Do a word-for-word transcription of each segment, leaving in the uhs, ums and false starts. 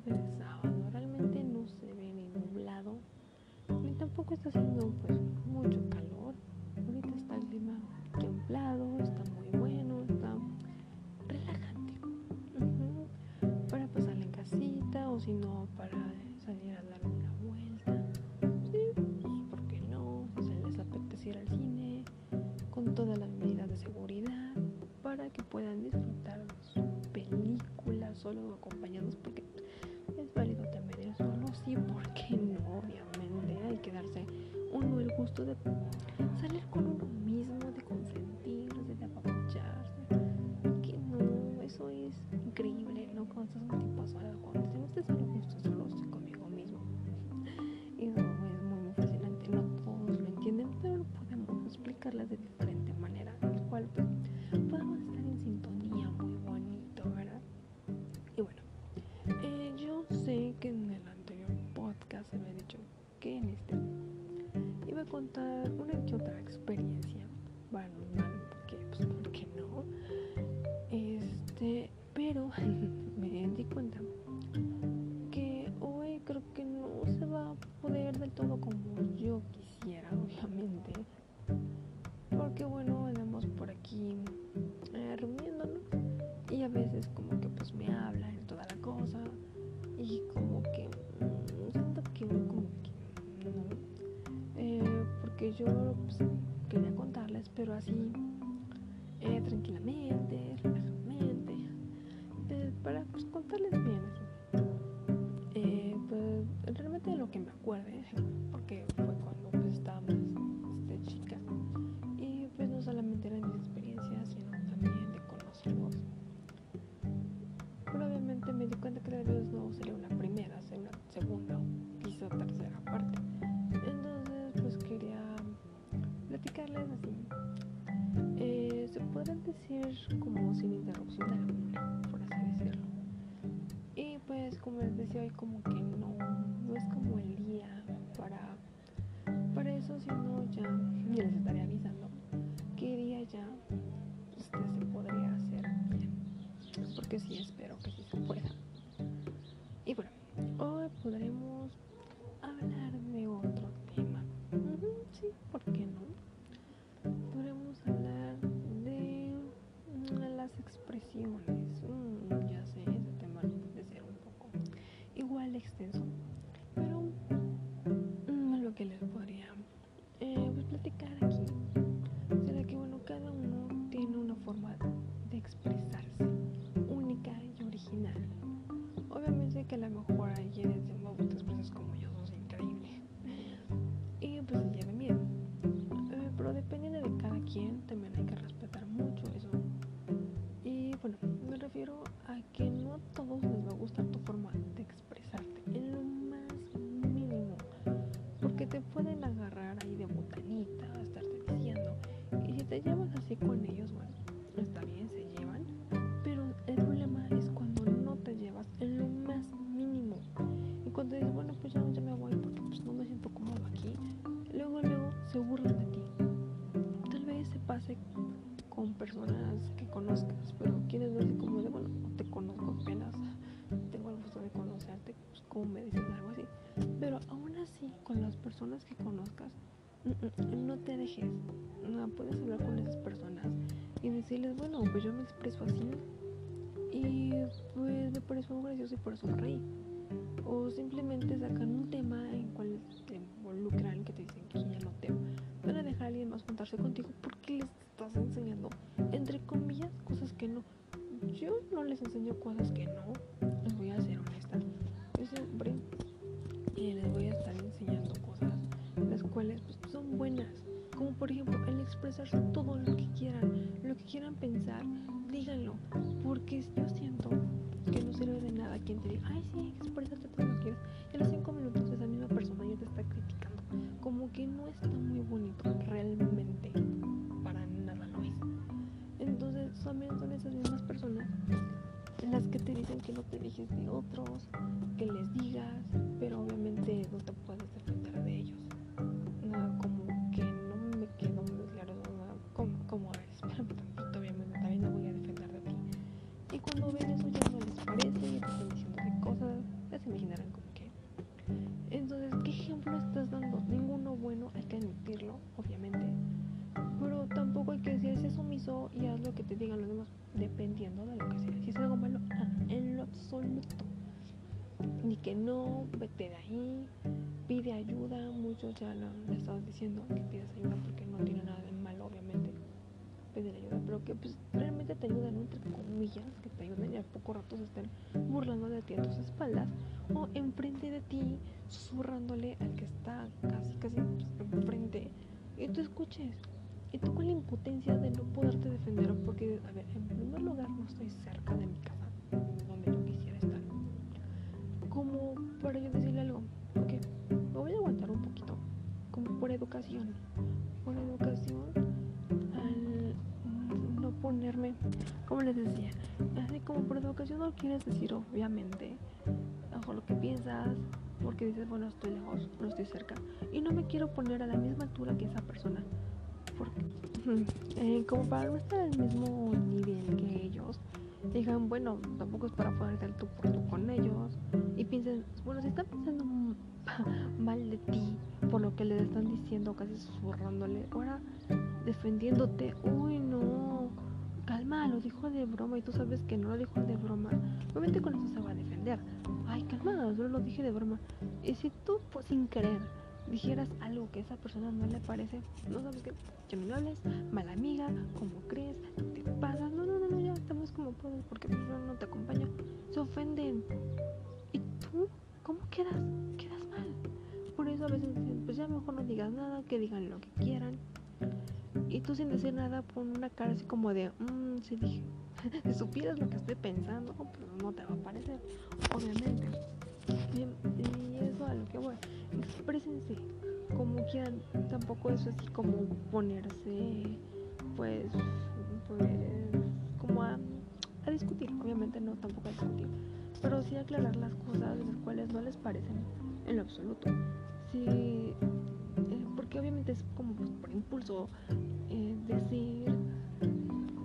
tarde de sábado, realmente no se ve ni nublado, ni tampoco está haciendo pues mucho calor. Ahorita está el clima templado, está muy bueno, está relajante, uh-huh. para pasar en casita o si no para salir a dar una vuelta, sí, pues, ¿por qué no? Si se les apetece ir al cine con todas las medidas de seguridad para que puedan disfrutar de su película solo o acompañados, porque es válido también ir solo, sí, ¿por qué no? Obviamente hay que darse uno el gusto de salir con uno mismo, de consentirse, de apapacharse, que no, eso es increíble, ¿no? Cuando estás un tipo sola, cuando te gusta solo, gusto solo, estoy conmigo mismo, y eso es muy, muy fascinante, no todos lo entienden, pero lo podemos explicarles de diferente manera, el cual pues podemos estar en sintonía muy bonito, ¿verdad? Y bueno, eh, yo sé que en el anterior podcast se me ha dicho que en este iba a contar una que otra experiencia paranormal, porque pues ¿por qué no? Este, pero me di cuenta que hoy creo que no se va a poder del todo como yo quisiera, obviamente, porque bueno, andamos por aquí eh, reuniéndonos y a veces como que pues me hablan y toda la cosa y como que mmm, siento que como que no, eh, porque yo pues, quería contarles pero así eh, tranquilamente, relajadamente, eh, para pues contarles bien así, eh, pues realmente de lo que me acuerde, porque fue cuando pues estaba más este, chica. Pues no solamente eran mis experiencias, sino también de conocerlos. Pero obviamente me di cuenta que tal vez no sería una primera, sería una segunda o quizá tercera parte. Entonces, pues quería platicarles así. Eh, se podrán decir como sin interrupción alguna, por así decirlo. Y pues, como les decía hoy, como que no, no es como el día para, para eso, sino ya, ya les estaré avisando. Quería ya, este se podría hacer bien, porque sí espero que sí se pueda. Y bueno, hoy podremos hablar de otro tema, uh-huh, sí, ¿por qué no? Podremos hablar de uh, las expresiones, mm, ya sé, ese tema puede ser un poco igual extenso, pero mm, lo que les podría eh, pues, platicar aquí será que bueno, cada uno tiene una forma de expresarse única y original. Obviamente que a lo mejor hay quienes dicen, wow, te expresas como yo, sos increíble, y pues se lleven bien, eh, pero dependiendo de cada quien también hay que respetar mucho eso. Y bueno, me refiero a que no a todos les va a gustar tu forma de expresarte en lo más mínimo, porque te pueden agarrar ahí de botanita, estarte diciendo, y si te llevas así con ellos, bueno, está bien, se llevan, pero el problema es cuando no te llevas en lo más mínimo, y cuando dices, bueno, pues ya, ya me voy porque pues no me siento cómodo aquí, luego, luego se burlan de ti. Tal vez se pase con personas que conozcas, pero quieres verse como de, bueno, te conozco apenas, tengo el gusto de conocerte, pues como me dices algo así, pero aún así, con las personas que conozcas, no te dejes, no puedes hablar con esas personas y decirles, bueno, pues yo me expreso así y pues me pareció muy gracioso y por eso me reí, o simplemente sacan un tema en cual te involucran, que te dicen que ya no te van a dejar a alguien más juntarse contigo porque les estás enseñando, entre comillas, cosas que no. Yo no les enseño cosas que no, les voy a ser honesta, yo siempre les voy a estar enseñando cosas las cuales pues son buenas, como por ejemplo el expresarse todo lo que quieran, lo que quieran pensar, díganlo, porque yo siento que no sirve de nada quien te diga, ay sí, expresarte todo lo que quieras, y a los cinco minutos esa misma persona ya te está criticando, como que no está muy bonito, realmente para nada lo es. Entonces también son esas mismas personas las que te dicen no, vete de ahí, pide ayuda. Muchos ya lo han estado diciendo, que pidas ayuda porque no tiene nada de malo, obviamente, pedir ayuda, pero que pues realmente te ayudan, entre comillas, que te ayuden y al poco rato se estén burlando de ti a tus espaldas o enfrente de ti, susurrándole al que está casi casi enfrente y tú escuches. Y tú con la impotencia de no poderte defender, porque, a ver, en primer lugar no estoy cerca de mi casa, donde yo quisiera estar, como para yo decirle algo, porque me voy a aguantar un poquito, como por educación, por educación, al no ponerme, como les decía, así como por educación no quieres decir, obviamente, bajo lo que piensas, porque dices, bueno, estoy lejos, no estoy cerca, y no me quiero poner a la misma altura que esa persona. Porque, eh, como para no estar al mismo nivel que ellos, digan, bueno, tampoco es para poder dar tú por tú con ellos, y piensen, bueno, si están pensando mal de ti por lo que les están diciendo, casi susurrándole, ahora defendiéndote, uy no, calma, lo dijo de broma, y tú sabes que no lo dijo de broma, obviamente con eso se va a defender, ay calma, solo lo dije de broma. Y si tú, pues sin querer, dijeras algo que a esa persona no le parece, no sabes qué, ya me lo hables, mala amiga, ¿cómo crees? ¿Te pasas? No, no, no, no, ya estamos como puedes, porque yo no, no te acompaño. Se ofenden. ¿Y tú? ¿Cómo quedas? Quedas mal. Por eso a veces dicen, pues ya mejor no digas nada, que digan lo que quieran. Y tú sin decir nada, pon una cara así como de, mmm, sí dije. Si supieras lo que estoy pensando, pero no te va a parecer, obviamente. Y, y eso a lo que voy, exprésense como quieran, tampoco eso así como ponerse pues pues como a, a discutir, obviamente no, tampoco a discutir, pero sí aclarar las cosas las cuales no les parecen en lo absoluto, sí, eh, porque obviamente es como pues, por impulso, eh, decir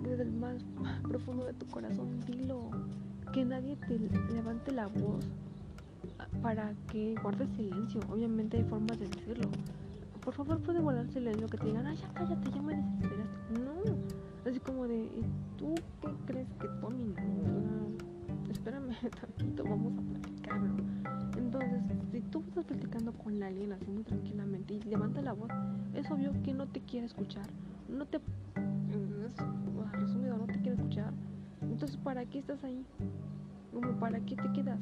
desde el más profundo de tu corazón, dilo, que nadie te levante la voz para que guardes silencio. Obviamente hay formas de decirlo. Por favor, puede guardar silencio, que te digan, ah, ya cállate, ya me desesperaste. No, así como de, ¿tú qué crees que Tommy? No, espérame tantito, vamos a platicarlo. Entonces, si tú estás platicando con alguien así muy tranquilamente y levanta la voz, es obvio que no te quiere escuchar. No te, resumido, no te quiere escuchar. Entonces, ¿para qué estás ahí? Como, ¿para qué te quedas?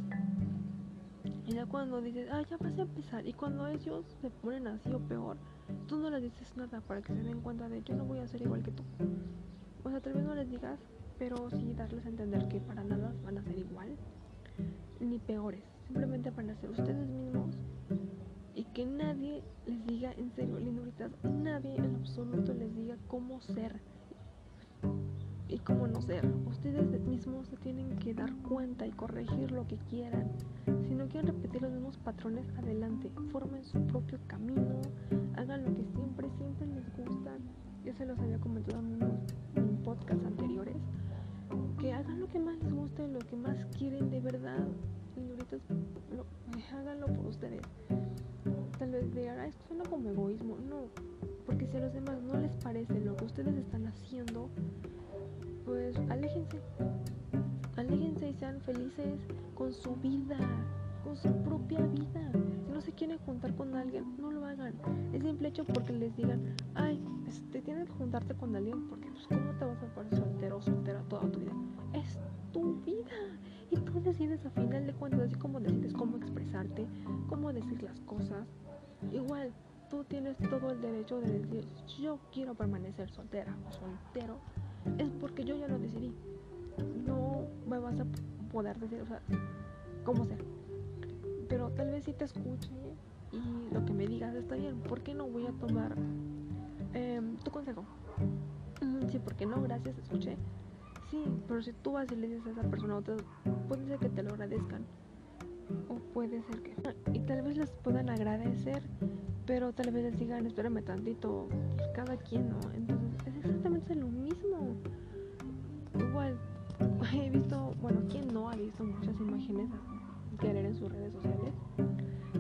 Y ya cuando dices, ah, ya vas a empezar, y cuando ellos se ponen así o peor, tú no les dices nada para que se den cuenta de, yo no voy a ser igual que tú. O sea, tal vez no les digas, pero sí darles a entender que para nada van a ser igual, ni peores. Simplemente van a ser ustedes mismos, y que nadie les diga, en serio, linduritas, nadie en absoluto les diga cómo ser y cómo no ser. Ustedes mismos se tienen que dar cuenta y corregir lo que quieran. Si no quieren repetir los mismos patrones, adelante, formen su propio camino, hagan lo que siempre, siempre les gusta. Yo se los había comentado en unos podcasts anteriores, que hagan lo que más les guste, lo que más quieren de verdad, y ahorita lo, háganlo por ustedes. Tal vez digan, ah, esto suena como egoísmo, no, porque si a los demás no les parece lo que ustedes están haciendo, pues aléjense, aléjense y sean felices con su vida, con su propia vida. Si no se quieren juntar con alguien, no lo hagan. Es simple hecho porque les digan, ay, este, tienes que juntarte con alguien porque pues cómo te vas a poner soltero o soltera toda tu vida. Es tu vida y tú decides a final de cuentas, así como decides cómo expresarte, cómo decir las cosas. Igual, tú tienes todo el derecho de decir, yo quiero permanecer soltera o soltero. Es porque yo ya lo decidí. No me vas a poder decir, o sea, como sea. Pero tal vez si te escuche y lo que me digas está bien. ¿Por qué no voy a tomar eh, tu consejo? Sí, porque no, gracias, escuché. Sí, pero si tú vas y le dices a esa persona, otra, puede ser que te lo agradezcan. O puede ser que... Y tal vez les puedan agradecer, pero tal vez les digan, espérame tantito, pues cada quien, ¿no? Entonces es exactamente lo mismo. Igual, he visto, bueno, ¿quién no ha visto muchas imágenes que leer en sus redes sociales?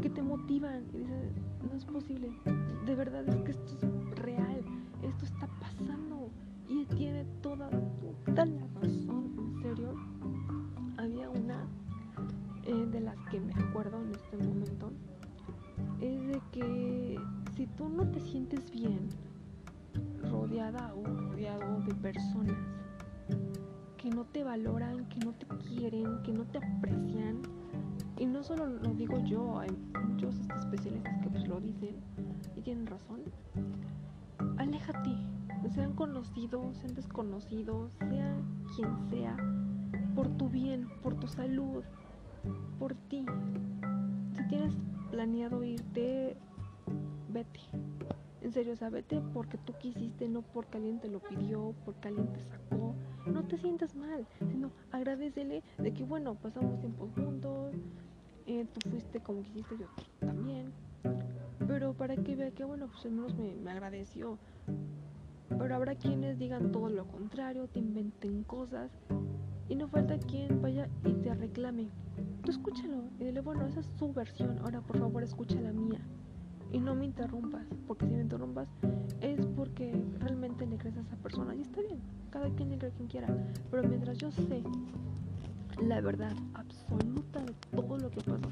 Que te motivan y dices, no es posible, de verdad es que esto es real, esto está pasando y tiene toda, toda la razón, en serio. Había una... Eh, de las que me acuerdo en hasta el momento, es de que si tú no te sientes bien rodeada o rodeado de personas que no te valoran, que no te quieren, que no te aprecian, y no solo lo digo yo, hay muchos especialistas que pues lo dicen y tienen razón, aléjate, sean conocidos, sean desconocidos, sea quien sea, por tu bien, por tu salud, por ti. Si tienes planeado irte, vete. En serio, o sea, vete porque tú quisiste, no porque alguien te lo pidió, porque alguien te sacó. No te sientas mal, sino agradecele de que, bueno, pasamos tiempos juntos, eh, tú fuiste como quisiste, yo también. Pero para que vea que, bueno, pues al menos me, me agradeció. Pero habrá quienes digan todo lo contrario, te inventen cosas, y no falta quien vaya y te reclame. Tú escúchalo y dile, bueno, esa es su versión, ahora por favor escucha la mía. Y no me interrumpas, porque si me interrumpas es porque realmente le crees a esa persona. Y está bien, cada quien le cree a quien quiera. Pero mientras yo sé la verdad absoluta de todo lo que pasó,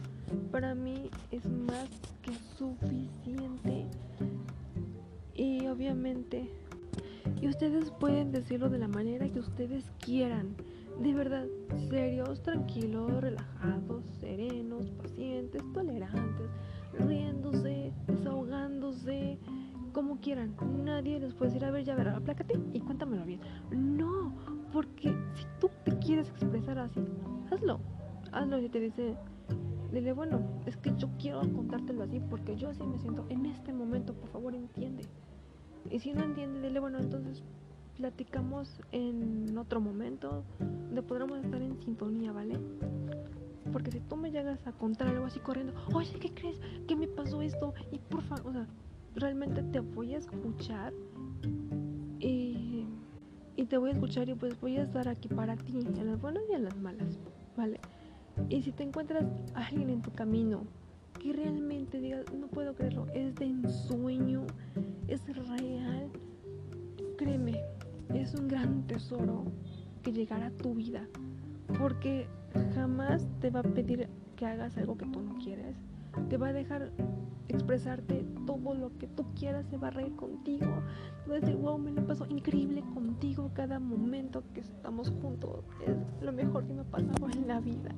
para mí es más que suficiente. Y obviamente, y ustedes pueden decirlo de la manera que ustedes quieran. De verdad, serios, tranquilos, relajados, serenos, pacientes, tolerantes, riéndose, desahogándose, como quieran. Nadie les puede decir, a ver, ya verá, aplácate y cuéntamelo bien. No, porque si tú te quieres expresar así, hazlo. Hazlo si te dice, dile, bueno, es que yo quiero contártelo así porque yo así me siento en este momento, por favor entiende. Y si no entiende, dile, bueno, entonces platicamos en otro momento donde podremos estar en sintonía, ¿vale? Porque si tú me llegas a contar algo así corriendo, oye, ¿qué crees? ¿Qué me pasó esto? Y por favor, o sea, realmente te voy a escuchar y, y te voy a escuchar y pues voy a estar aquí para ti, en las buenas y en las malas, ¿vale? Y si te encuentras a alguien en tu camino que realmente digas, no puedo creerlo, es de ensueño, es real, créeme, es un gran tesoro que llegará a tu vida, porque jamás te va a pedir que hagas algo que tú no quieres, te va a dejar expresarte todo lo que tú quieras, se va a reír contigo, te va a decir, wow, me lo paso increíble contigo, cada momento que estamos juntos es lo mejor que me ha pasado en la vida.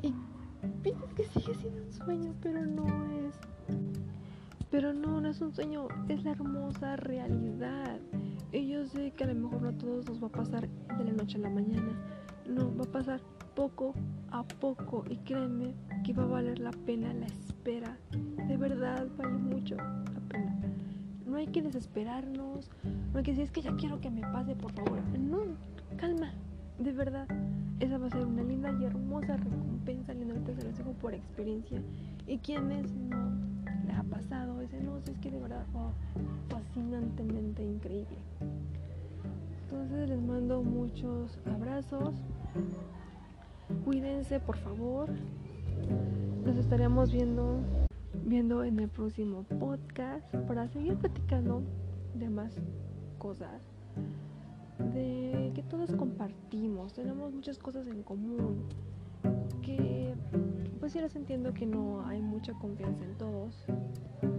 Y piensas que sigue siendo un sueño, pero no es, pero no, no es un sueño, es la hermosa realidad. Y yo sé que a lo mejor no a todos nos va a pasar de la noche a la mañana. No, va a pasar poco a poco. Y créeme que va a valer la pena la espera. De verdad, vale mucho la pena. No hay que desesperarnos. No hay que decir, es que ya quiero que me pase, por favor. No, calma. De verdad, esa va a ser una linda y hermosa recompensa. Linda, ahorita se los dejo por experiencia. Y quienes no les ha pasado, dicen, no, es que de verdad, oh, fascinantemente increíble. Entonces les mando muchos abrazos, cuídense por favor, nos estaremos viendo, viendo en el próximo podcast para seguir platicando de más cosas, de que todos compartimos, tenemos muchas cosas en común, que pues sí les entiendo que no hay mucha confianza en todos,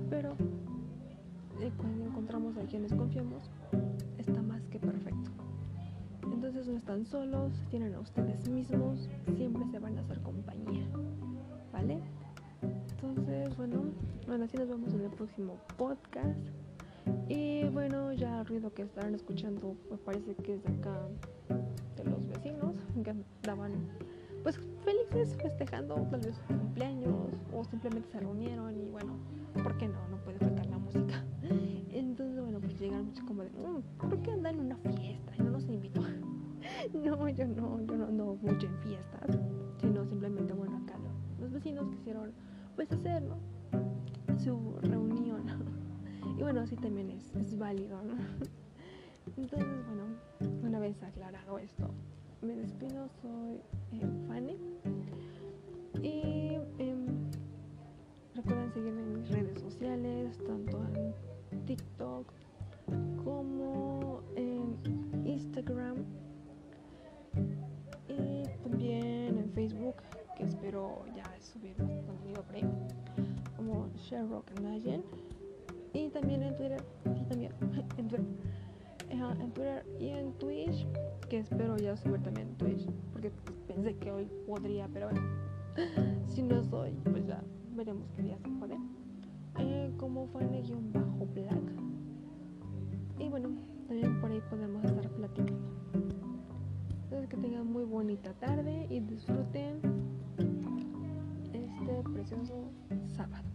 pero cuando encontramos a quien les confiamos, está más que perfecto. Entonces no están solos, tienen a ustedes mismos, siempre se van a hacer compañía, ¿vale? Entonces, bueno, bueno, así nos vemos en el próximo podcast. Y bueno, ya el ruido que estarán escuchando, pues parece que es de acá, de los vecinos, que daban, pues felices festejando tal vez su cumpleaños, o simplemente se reunieron y bueno, ¿por qué no? No puede faltar la música. Entonces, bueno, pues llegan muchos como de, mmm, ¿por qué andan en una fiesta? Y no nos invitó. No, yo no, yo no ando mucho en fiestas, sino simplemente, bueno, acá los, los vecinos quisieron, pues, hacer, ¿no?, su reunión. Y bueno, así también es, es válido, ¿no? Entonces, bueno, una vez aclarado esto, me despido, soy eh, Fanny. Y eh, recuerden seguirme en mis redes sociales, tanto en TikTok como en Instagram y también en Facebook, que espero ya subir más contenido Shamrock Imagine. Y también en Twitter, y también en Twitter, uh, en Twitter y en Twitch, que espero ya subir también en Twitch, porque pensé que hoy podría, pero bueno, si no es hoy, pues ya veremos qué día se puede. Eh, como Fanny-Black. Y bueno, también por ahí podemos estar platicando. Entonces que tengan muy bonita tarde y disfruten este precioso sábado.